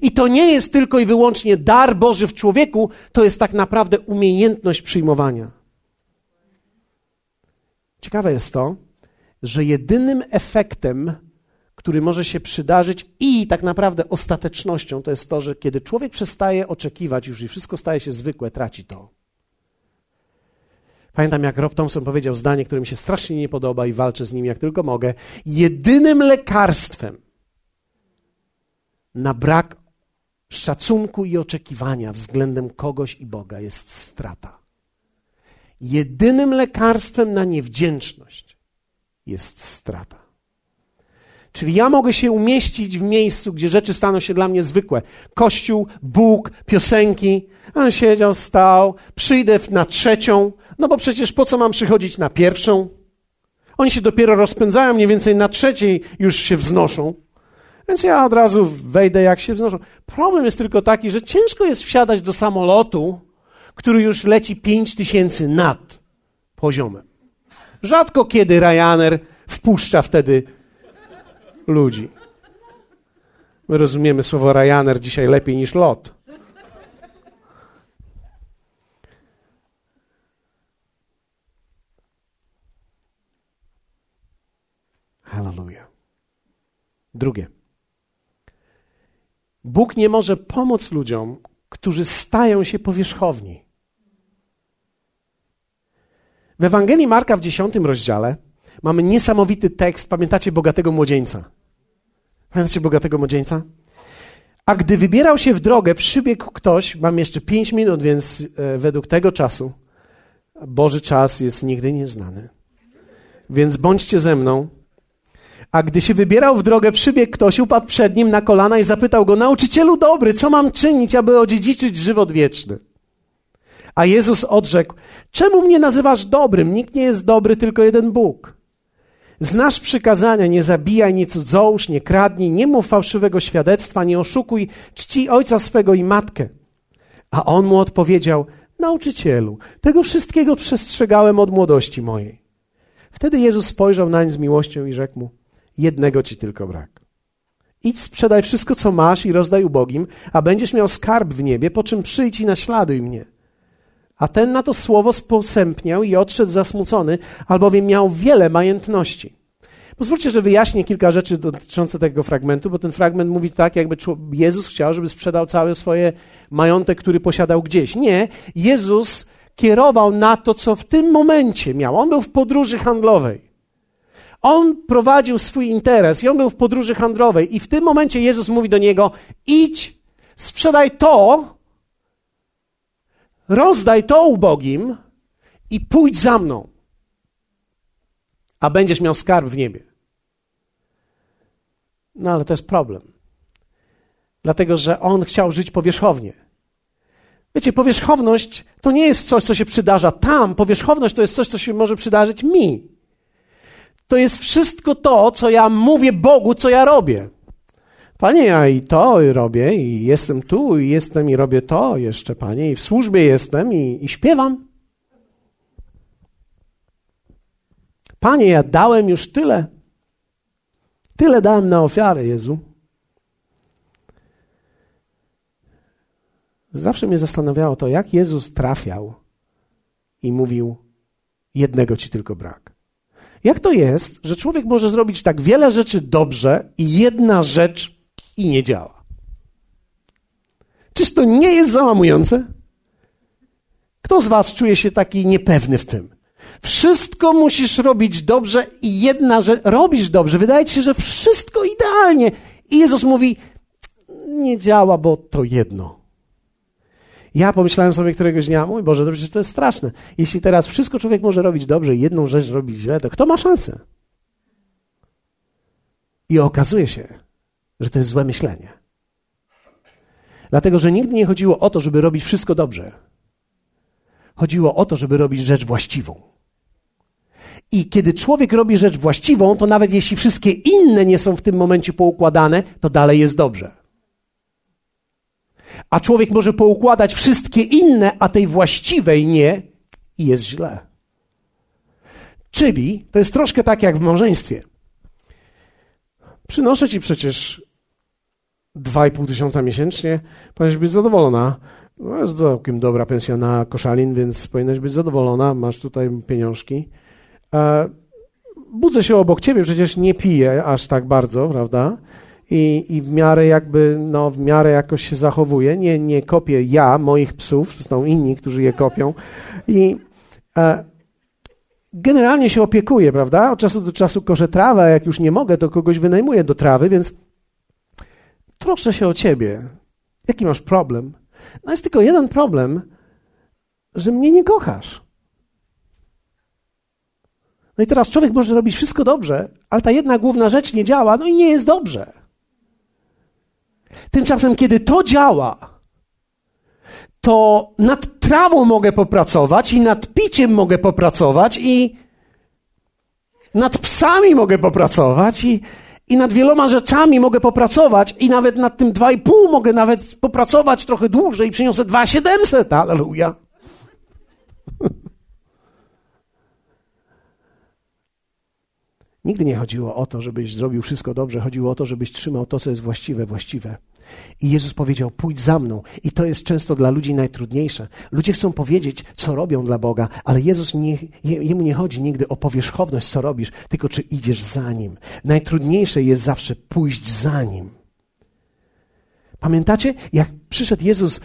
I to nie jest tylko i wyłącznie dar Boży w człowieku, to jest tak naprawdę umiejętność przyjmowania. Ciekawe jest to, że jedynym efektem, który może się przydarzyć i tak naprawdę ostatecznością, to jest to, że kiedy człowiek przestaje oczekiwać już i wszystko staje się zwykłe, traci to. Pamiętam, jak Rob Thompson powiedział zdanie, które mi się strasznie nie podoba i walczę z nim jak tylko mogę. Jedynym lekarstwem na brak szacunku i oczekiwania względem kogoś i Boga jest strata. Jedynym lekarstwem na niewdzięczność jest strata. Czyli ja mogę się umieścić w miejscu, gdzie rzeczy staną się dla mnie zwykłe. Kościół, Bóg, piosenki. On siedział, stał, przyjdę na trzecią, no bo przecież po co mam przychodzić na pierwszą? Oni się dopiero rozpędzają, mniej więcej na trzeciej już się wznoszą. Więc ja od razu wejdę, jak się wznoszą. Problem jest tylko taki, że ciężko jest wsiadać do samolotu, który już leci pięć tysięcy nad poziomem. Rzadko kiedy Ryanair wpuszcza wtedy ludzi. My rozumiemy słowo Ryanair dzisiaj lepiej niż lot. Hallelujah. Drugie. Bóg nie może pomóc ludziom, którzy stają się powierzchowni. W Ewangelii Marka w dziesiątym rozdziale mamy niesamowity tekst. Pamiętacie bogatego młodzieńca? Pamiętacie bogatego młodzieńca? A gdy wybierał się w drogę, przybiegł ktoś, mam jeszcze pięć minut, więc według tego czasu, Boży czas jest nigdy nieznany, więc bądźcie ze mną. A gdy się wybierał w drogę, przybiegł ktoś, upadł przed nim na kolana i zapytał go, nauczycielu dobry, co mam czynić, aby odziedziczyć żywot wieczny? A Jezus odrzekł, czemu mnie nazywasz dobrym? Nikt nie jest dobry, tylko jeden Bóg. Znasz przykazania, nie zabijaj, nie cudzołóż, nie kradnij, nie mów fałszywego świadectwa, nie oszukuj, czci ojca swego i matkę. A on mu odpowiedział: nauczycielu, tego wszystkiego przestrzegałem od młodości mojej. Wtedy Jezus spojrzał nań z miłością i rzekł mu: jednego ci tylko brak. Idź, sprzedaj wszystko, co masz i rozdaj ubogim, a będziesz miał skarb w niebie, po czym przyjdź i naśladuj mnie. A ten na to słowo sposępniał i odszedł zasmucony, albowiem miał wiele majątności. Pozwólcie, że wyjaśnię kilka rzeczy dotyczących tego fragmentu, bo ten fragment mówi tak, jakby Jezus chciał, żeby sprzedał cały swoje majątek, który posiadał gdzieś. Nie, Jezus kierował na to, co w tym momencie miał. On był w podróży handlowej. On prowadził swój interes i on był w podróży handlowej. I w tym momencie Jezus mówi do niego: idź, sprzedaj to, rozdaj to ubogim i pójdź za mną, a będziesz miał skarb w niebie. No ale to jest problem. Dlatego, że on chciał żyć powierzchownie. Wiecie, powierzchowność to nie jest coś, co się przydarza tam. Powierzchowność to jest coś, co się może przydarzyć mi. To jest wszystko to, co ja mówię Bogu, co ja robię. Panie, ja i to robię, i jestem tu, i jestem, i robię to jeszcze, Panie, i w służbie jestem, i, i śpiewam. Panie, ja dałem już tyle. Tyle dałem na ofiarę, Jezu. Zawsze mnie zastanawiało to, jak Jezus trafiał i mówił: jednego ci tylko brak. Jak to jest, że człowiek może zrobić tak wiele rzeczy dobrze i jedna rzecz i nie działa? Czyż to nie jest załamujące? Kto z was czuje się taki niepewny w tym? Wszystko musisz robić dobrze i jedna rzecz... Robisz dobrze, wydaje ci się, że wszystko idealnie. I Jezus mówi: nie działa, bo to jedno. Ja pomyślałem sobie któregoś dnia: mój Boże, to przecież to jest straszne. Jeśli teraz wszystko człowiek może robić dobrze i jedną rzecz robić źle, to kto ma szansę? I okazuje się, że to jest złe myślenie. Dlatego, że nigdy nie chodziło o to, żeby robić wszystko dobrze. Chodziło o to, żeby robić rzecz właściwą. I kiedy człowiek robi rzecz właściwą, to nawet jeśli wszystkie inne nie są w tym momencie poukładane, to dalej jest dobrze. A człowiek może poukładać wszystkie inne, a tej właściwej nie, i jest źle. Czyli to jest troszkę tak jak w małżeństwie. Przynoszę ci przecież dwa i pół tysiąca miesięcznie, powinnaś być zadowolona. No, jest całkiem dobra pensja na Koszalin, więc powinnaś być zadowolona, masz tutaj pieniążki. E, budzę się obok ciebie, przecież nie piję aż tak bardzo, prawda? I, i w miarę jakby, no w miarę jakoś się zachowuję, nie, nie kopię ja moich psów, są inni, którzy je kopią i e, generalnie się opiekuję, prawda, od czasu do czasu koszę trawę, a jak już nie mogę, to kogoś wynajmuję do trawy, więc troszę się o ciebie, jaki masz problem? No jest tylko jeden problem, że mnie nie kochasz. No i teraz człowiek może robić wszystko dobrze, ale ta jedna główna rzecz nie działa, no i nie jest dobrze. Tymczasem, kiedy to działa, to nad trawą mogę popracować i nad piciem mogę popracować i nad psami mogę popracować i, i nad wieloma rzeczami mogę popracować i nawet nad tym dwa i pół mogę nawet popracować trochę dłużej i przyniosę dwa tysiące siedemset, alleluja. Nigdy nie chodziło o to, żebyś zrobił wszystko dobrze. Chodziło o to, żebyś trzymał to, co jest właściwe, właściwe. I Jezus powiedział: pójdź za mną. I to jest często dla ludzi najtrudniejsze. Ludzie chcą powiedzieć, co robią dla Boga, ale Jezus nie, Jemu nie chodzi nigdy o powierzchowność, co robisz, tylko czy idziesz za Nim. Najtrudniejsze jest zawsze pójść za Nim. Pamiętacie, jak przyszedł Jezus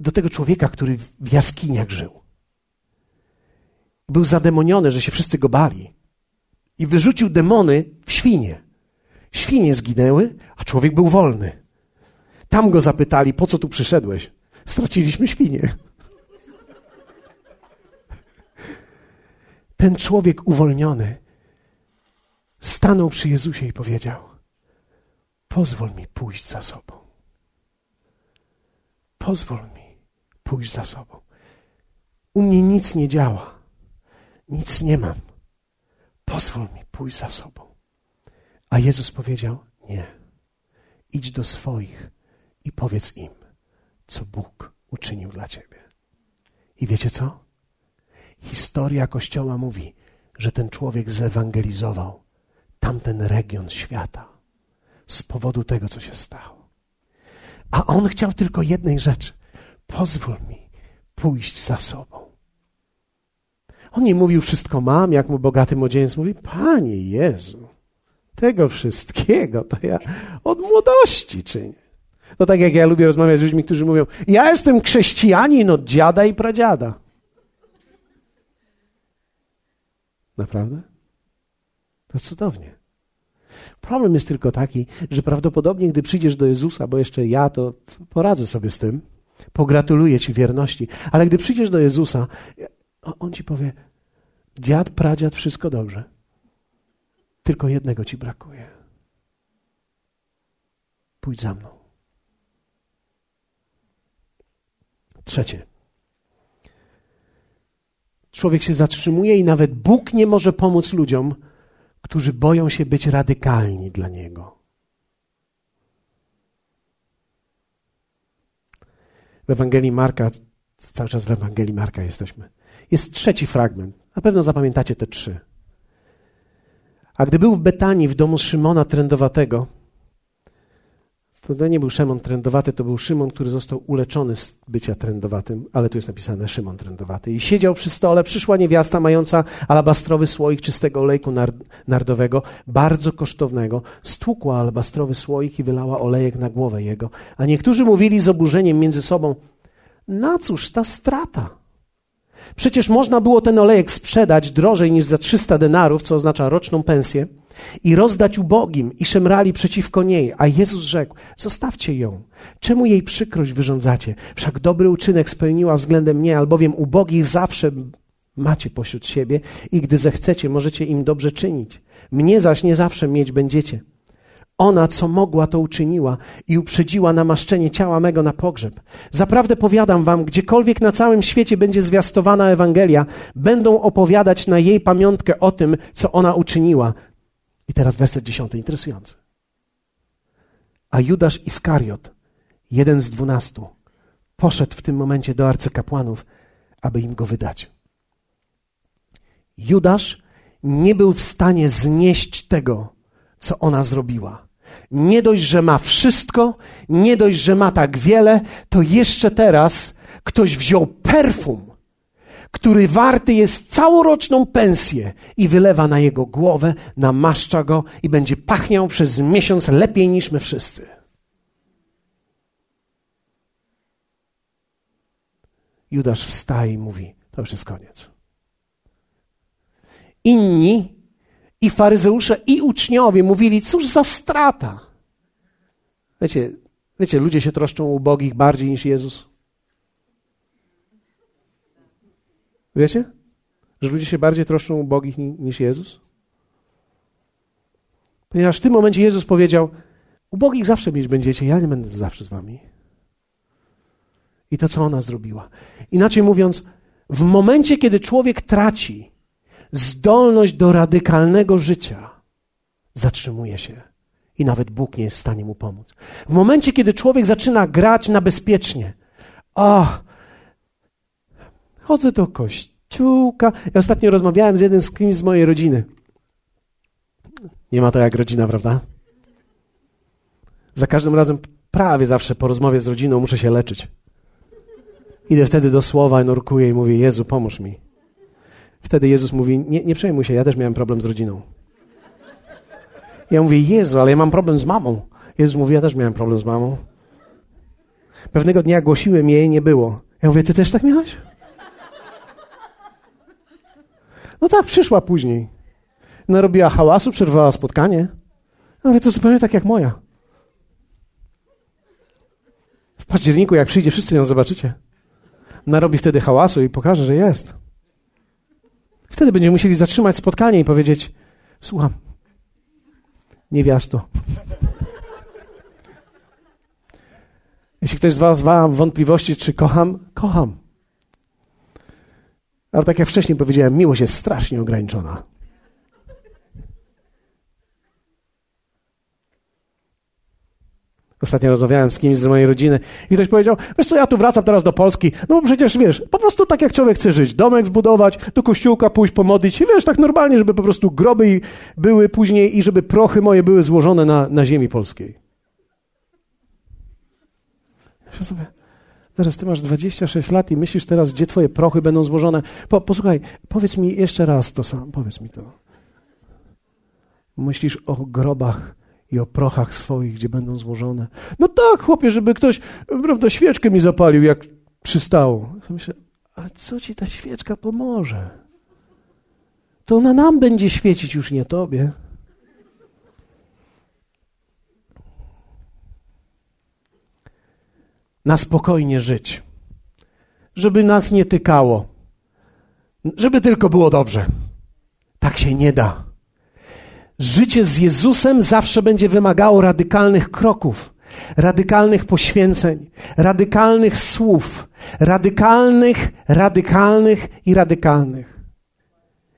do tego człowieka, który w jaskiniach żył? Był zademoniony, że się wszyscy go bali. I wyrzucił demony w świnie. Świnie zginęły, a człowiek był wolny. Tam go zapytali: po co tu przyszedłeś? Straciliśmy świnie. Ten człowiek uwolniony stanął przy Jezusie i powiedział: pozwól mi pójść za sobą. Pozwól mi pójść za sobą. U mnie nic nie działa. Nic nie mam. Pozwól mi pójść za sobą. A Jezus powiedział: nie. Idź do swoich i powiedz im, co Bóg uczynił dla ciebie. I wiecie co? Historia Kościoła mówi, że ten człowiek zewangelizował tamten region świata z powodu tego, co się stało. A on chciał tylko jednej rzeczy. Pozwól mi pójść za sobą. On nie mówił, wszystko mam, jak mu bogaty młodzieniec mówi, Panie Jezu, tego wszystkiego to ja od młodości czynię. No tak jak ja lubię rozmawiać z ludźmi, którzy mówią, ja jestem chrześcijanin od dziada i pradziada. Naprawdę? To cudownie. Problem jest tylko taki, że prawdopodobnie, gdy przyjdziesz do Jezusa, bo jeszcze ja to poradzę sobie z tym, pogratuluję ci wierności, ale gdy przyjdziesz do Jezusa, on ci powie, dziad, pradziad, wszystko dobrze. Tylko jednego ci brakuje. Pójdź za mną. Trzecie. Człowiek się zatrzymuje i nawet Bóg nie może pomóc ludziom, którzy boją się być radykalni dla Niego. W Ewangelii Marka, cały czas w Ewangelii Marka jesteśmy, jest trzeci fragment. Na pewno zapamiętacie te trzy. A gdy był w Betanii, w domu Szymona Trędowatego, to nie był Szymon Trędowaty, to był Szymon, który został uleczony z bycia trędowatym, ale tu jest napisane Szymon Trędowaty. I siedział przy stole, przyszła niewiasta mająca alabastrowy słoik czystego olejku nardowego, bardzo kosztownego, stłukła alabastrowy słoik i wylała olejek na głowę jego. A niektórzy mówili z oburzeniem między sobą, na cóż ta strata? Przecież można było ten olejek sprzedać drożej niż za trzysta denarów, co oznacza roczną pensję, i rozdać ubogim, i szemrali przeciwko niej. A Jezus rzekł, zostawcie ją. Czemu jej przykrość wyrządzacie? Wszak dobry uczynek spełniła względem mnie, albowiem ubogich zawsze macie pośród siebie i gdy zechcecie, możecie im dobrze czynić. Mnie zaś nie zawsze mieć będziecie. Ona, co mogła, to uczyniła i uprzedziła namaszczenie ciała mego na pogrzeb. Zaprawdę powiadam wam, gdziekolwiek na całym świecie będzie zwiastowana Ewangelia, będą opowiadać na jej pamiątkę o tym, co ona uczyniła. I teraz werset dziesiąty, interesujący. A Judasz Iskariot, jeden z dwunastu, poszedł w tym momencie do arcykapłanów, aby im go wydać. Judasz nie był w stanie znieść tego, co ona zrobiła. Nie dość, że ma wszystko, nie dość, że ma tak wiele, to jeszcze teraz ktoś wziął perfum, który warty jest całoroczną pensję i wylewa na jego głowę, namaszcza go i będzie pachniał przez miesiąc lepiej niż my wszyscy. Judasz wstaje i mówi, to już jest koniec. Inni, i faryzeusze, i uczniowie mówili, cóż za strata. Wiecie, wiecie, ludzie się troszczą ubogich bardziej niż Jezus. Wiecie? Że ludzie się bardziej troszczą ubogich niż Jezus? Ponieważ w tym momencie Jezus powiedział, ubogich zawsze mieć będziecie, ja nie będę zawsze z wami. I to, co ona zrobiła. Inaczej mówiąc, w momencie, kiedy człowiek traci zdolność do radykalnego życia, zatrzymuje się i nawet Bóg nie jest w stanie mu pomóc. W momencie, kiedy człowiek zaczyna grać na bezpiecznie, o, chodzę do kościółka. Ja ostatnio rozmawiałem z jednym z kimś z mojej rodziny. Nie ma to jak rodzina, prawda? Za każdym razem, prawie zawsze po rozmowie z rodziną muszę się leczyć. Idę wtedy do słowa, nurkuję i mówię, Jezu, pomóż mi. Wtedy Jezus mówi, nie, nie przejmuj się, ja też miałem problem z rodziną. Ja mówię, Jezu, ale ja mam problem z mamą. Jezus mówi, ja też miałem problem z mamą. Pewnego dnia głosiłem jej, nie było. Ja mówię, ty też tak miałeś? No tak, przyszła później. Narobiła hałasu, przerwała spotkanie. Ja mówię, to zupełnie tak jak moja. W październiku, jak przyjdzie, wszyscy ją zobaczycie. Narobi wtedy hałasu i pokaże, że jest. Wtedy będziemy musieli zatrzymać spotkanie i powiedzieć, słucham, niewiasto. Jeśli ktoś z was ma wątpliwości, czy kocham, kocham. Ale tak jak wcześniej powiedziałem, miłość jest strasznie ograniczona. Ostatnio rozmawiałem z kimś z mojej rodziny i ktoś powiedział, wiesz co, ja tu wracam teraz do Polski, no bo przecież, wiesz, po prostu tak jak człowiek chce żyć, domek zbudować, do kościółka pójść, pomodlić i wiesz, tak normalnie, żeby po prostu groby były później i żeby prochy moje były złożone na, na ziemi polskiej. Ja sobie, zaraz ty masz dwadzieścia sześć lat i myślisz teraz, gdzie twoje prochy będą złożone. Po, posłuchaj, powiedz mi jeszcze raz to samo, powiedz mi to. Myślisz o grobach i o prochach swoich, gdzie będą złożone. No tak, chłopie, żeby ktoś, prawda, świeczkę mi zapalił, jak przystało. Myślę, a co ci ta świeczka pomoże? To ona nam będzie świecić, już nie tobie. Na spokojnie żyć. Żeby nas nie tykało. Żeby tylko było dobrze. Tak się nie da. Życie z Jezusem zawsze będzie wymagało radykalnych kroków, radykalnych poświęceń, radykalnych słów, radykalnych, radykalnych i radykalnych.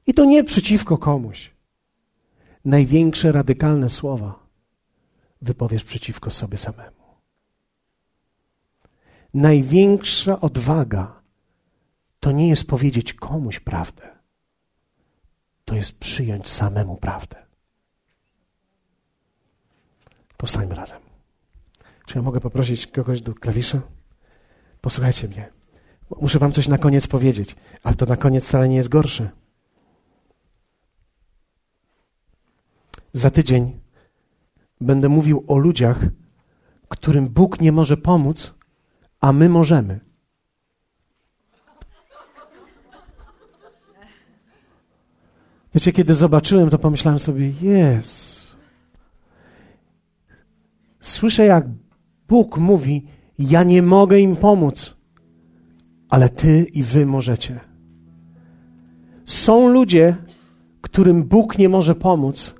I to nie przeciwko komuś. Największe radykalne słowa wypowiesz przeciwko sobie samemu. Największa odwaga to nie jest powiedzieć komuś prawdę, to jest przyjąć samemu prawdę. Powstańmy razem. Czy ja mogę poprosić kogoś do klawisza? Posłuchajcie mnie. Muszę wam coś na koniec powiedzieć, ale to na koniec wcale nie jest gorsze. Za tydzień będę mówił o ludziach, którym Bóg nie może pomóc, a my możemy. Wiecie, kiedy zobaczyłem, to pomyślałem sobie, Jezu. Słyszę, jak Bóg mówi, ja nie mogę im pomóc, ale ty i wy możecie. Są ludzie, którym Bóg nie może pomóc,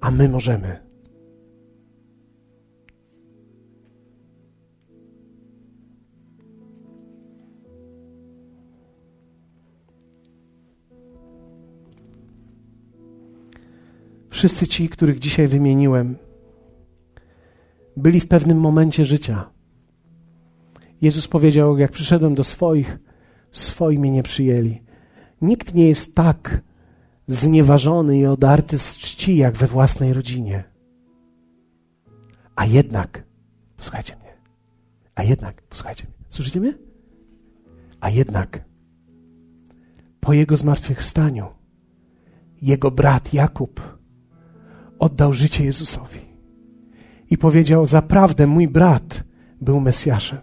a my możemy. Wszyscy ci, których dzisiaj wymieniłem, byli w pewnym momencie życia. Jezus powiedział, jak przyszedłem do swoich, swoi mnie nie przyjęli. Nikt nie jest tak znieważony i odarty z czci, jak we własnej rodzinie. A jednak, posłuchajcie mnie, a jednak, posłuchajcie mnie, słyszycie mnie? A jednak, po Jego zmartwychwstaniu, Jego brat Jakub oddał życie Jezusowi. I powiedział, zaprawdę mój brat był Mesjaszem.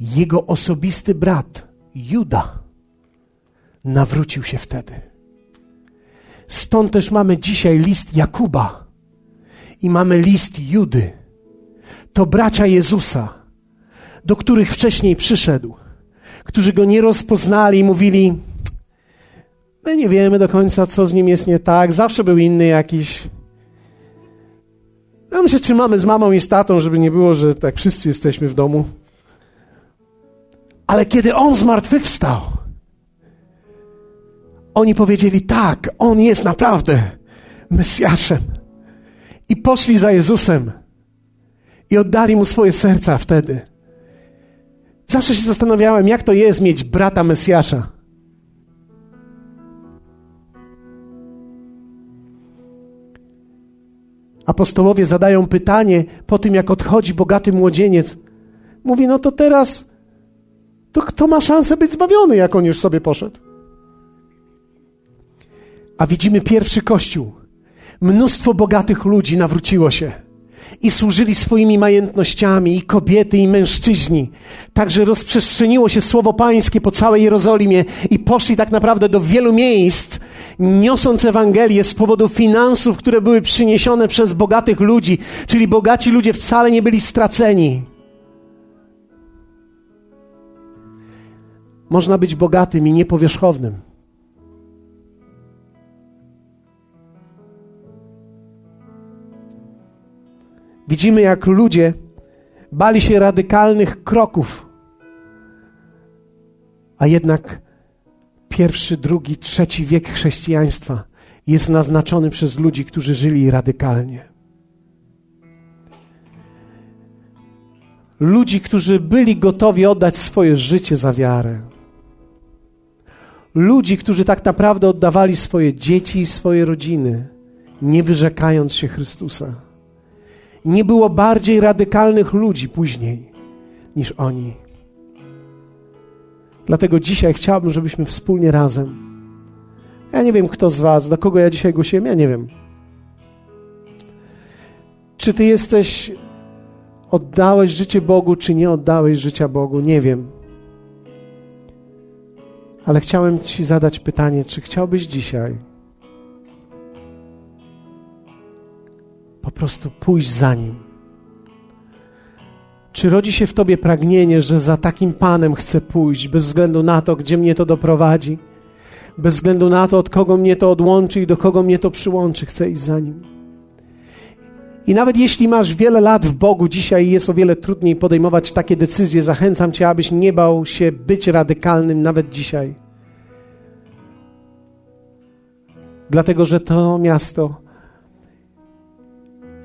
Jego osobisty brat, Juda, nawrócił się wtedy. Stąd też mamy dzisiaj list Jakuba i mamy list Judy. To bracia Jezusa, do których wcześniej przyszedł, którzy go nie rozpoznali i mówili, my nie wiemy do końca, co z nim jest nie tak, zawsze był inny jakiś. No my się trzymamy z mamą i z tatą, żeby nie było, że tak wszyscy jesteśmy w domu. Ale kiedy On zmartwychwstał, oni powiedzieli, tak, On jest naprawdę Mesjaszem. I poszli za Jezusem i oddali Mu swoje serca wtedy. Zawsze się zastanawiałem, jak to jest mieć brata Mesjasza. Apostołowie zadają pytanie po tym, jak odchodzi bogaty młodzieniec. Mówi, no to teraz to kto ma szansę być zbawiony, jak on już sobie poszedł? A widzimy pierwszy Kościół. Mnóstwo bogatych ludzi nawróciło się i służyli swoimi majątnościami, i kobiety, i mężczyźni. Także rozprzestrzeniło się Słowo Pańskie po całej Jerozolimie i poszli tak naprawdę do wielu miejsc, niosąc Ewangelię z powodu finansów, które były przyniesione przez bogatych ludzi, czyli bogaci ludzie wcale nie byli straceni. Można być bogatym i niepowierzchownym. Widzimy, jak ludzie bali się radykalnych kroków, a jednak pierwszy, drugi, trzeci wiek chrześcijaństwa jest naznaczony przez ludzi, którzy żyli radykalnie. ludzi, którzy byli gotowi oddać swoje życie za wiarę. Ludzi, którzy tak naprawdę oddawali swoje dzieci i swoje rodziny, nie wyrzekając się Chrystusa. Nie było bardziej radykalnych ludzi później niż oni. Dlatego dzisiaj chciałbym, żebyśmy wspólnie razem. Ja nie wiem, kto z was, do kogo ja dzisiaj głosiłem, ja nie wiem. Czy ty jesteś, oddałeś życie Bogu, czy nie oddałeś życia Bogu, nie wiem. Ale chciałem ci zadać pytanie, czy chciałbyś dzisiaj po prostu pójść za Nim? Czy rodzi się w tobie pragnienie, że za takim Panem chcę pójść, bez względu na to, gdzie mnie to doprowadzi, bez względu na to, od kogo mnie to odłączy i do kogo mnie to przyłączy, chcę iść za Nim? I nawet jeśli masz wiele lat w Bogu dzisiaj i jest o wiele trudniej podejmować takie decyzje, zachęcam cię, abyś nie bał się być radykalnym nawet dzisiaj. Dlatego, że to miasto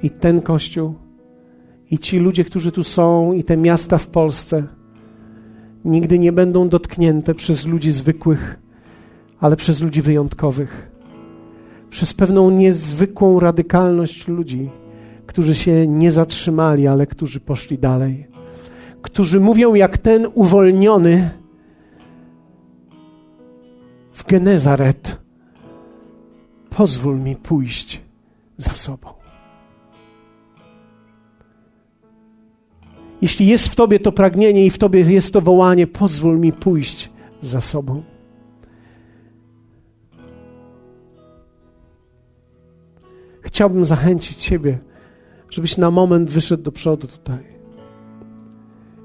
i ten Kościół i ci ludzie, którzy tu są i te miasta w Polsce nigdy nie będą dotknięte przez ludzi zwykłych, ale przez ludzi wyjątkowych. Przez pewną niezwykłą radykalność ludzi, którzy się nie zatrzymali, ale którzy poszli dalej. Którzy mówią jak ten uwolniony w Genezaret. Pozwól mi pójść za sobą. Jeśli jest w tobie to pragnienie i w tobie jest to wołanie, pozwól mi pójść za sobą. Chciałbym zachęcić ciebie, żebyś na moment wyszedł do przodu tutaj.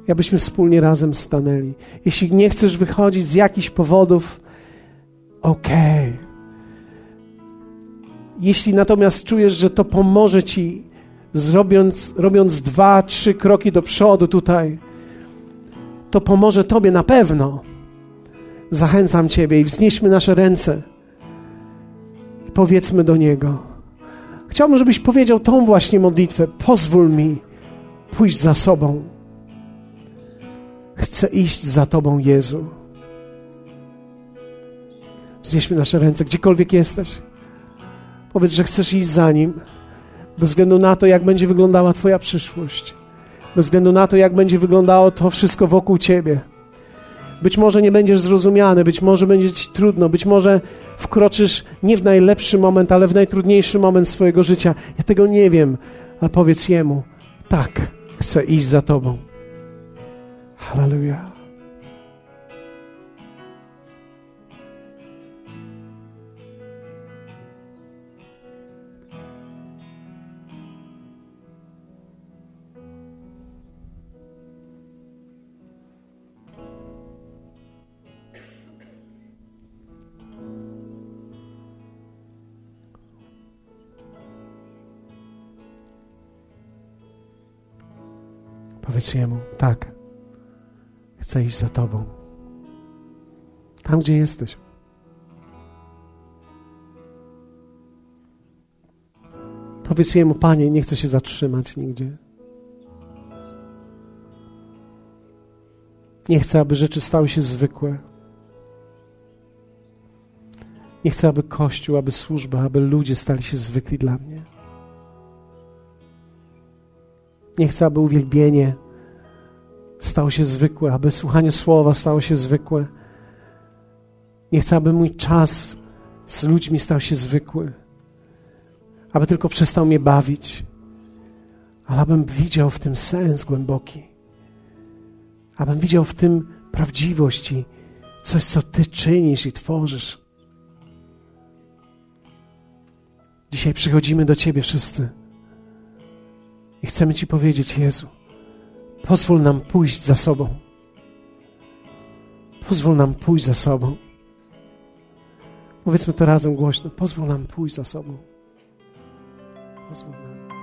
I abyśmy wspólnie razem stanęli. Jeśli nie chcesz wychodzić z jakichś powodów, okej. Okay. Jeśli natomiast czujesz, że to pomoże ci, zrobiąc, robiąc dwa, trzy kroki do przodu tutaj, to pomoże tobie na pewno. Zachęcam ciebie i wznieśmy nasze ręce i powiedzmy do Niego. Chciałbym, żebyś powiedział tą właśnie modlitwę. Pozwól mi pójść za sobą. Chcę iść za Tobą, Jezu. Wznieśmy nasze ręce, gdziekolwiek jesteś. Powiedz, że chcesz iść za Nim, bez względu na to, jak będzie wyglądała Twoja przyszłość. Bez względu na to, jak będzie wyglądało to wszystko wokół Ciebie. Być może nie będziesz zrozumiany, być może będzie ci trudno, być może wkroczysz nie w najlepszy moment, ale w najtrudniejszy moment swojego życia. Ja tego nie wiem, ale powiedz Jemu, tak, chcę iść za Tobą. Halleluja. Powiedz Jemu, tak, chcę iść za Tobą. Tam, gdzie jesteś. Powiedz Jemu, Panie, nie chcę się zatrzymać nigdzie. Nie chcę, aby rzeczy stały się zwykłe. Nie chcę, aby Kościół, aby służba, aby ludzie stali się zwykli dla mnie. Nie chcę, aby uwielbienie stało się zwykłe, aby słuchanie słowa stało się zwykłe. Nie chcę, aby mój czas z ludźmi stał się zwykły, aby tylko przestał mnie bawić, ale abym widział w tym sens głęboki, abym widział w tym prawdziwość i coś, co Ty czynisz i tworzysz. Dzisiaj przychodzimy do Ciebie wszyscy. I chcemy Ci powiedzieć, Jezu, pozwól nam pójść za sobą. Pozwól nam pójść za sobą. Powiedzmy to razem głośno. Pozwól nam pójść za sobą. Pozwól nam.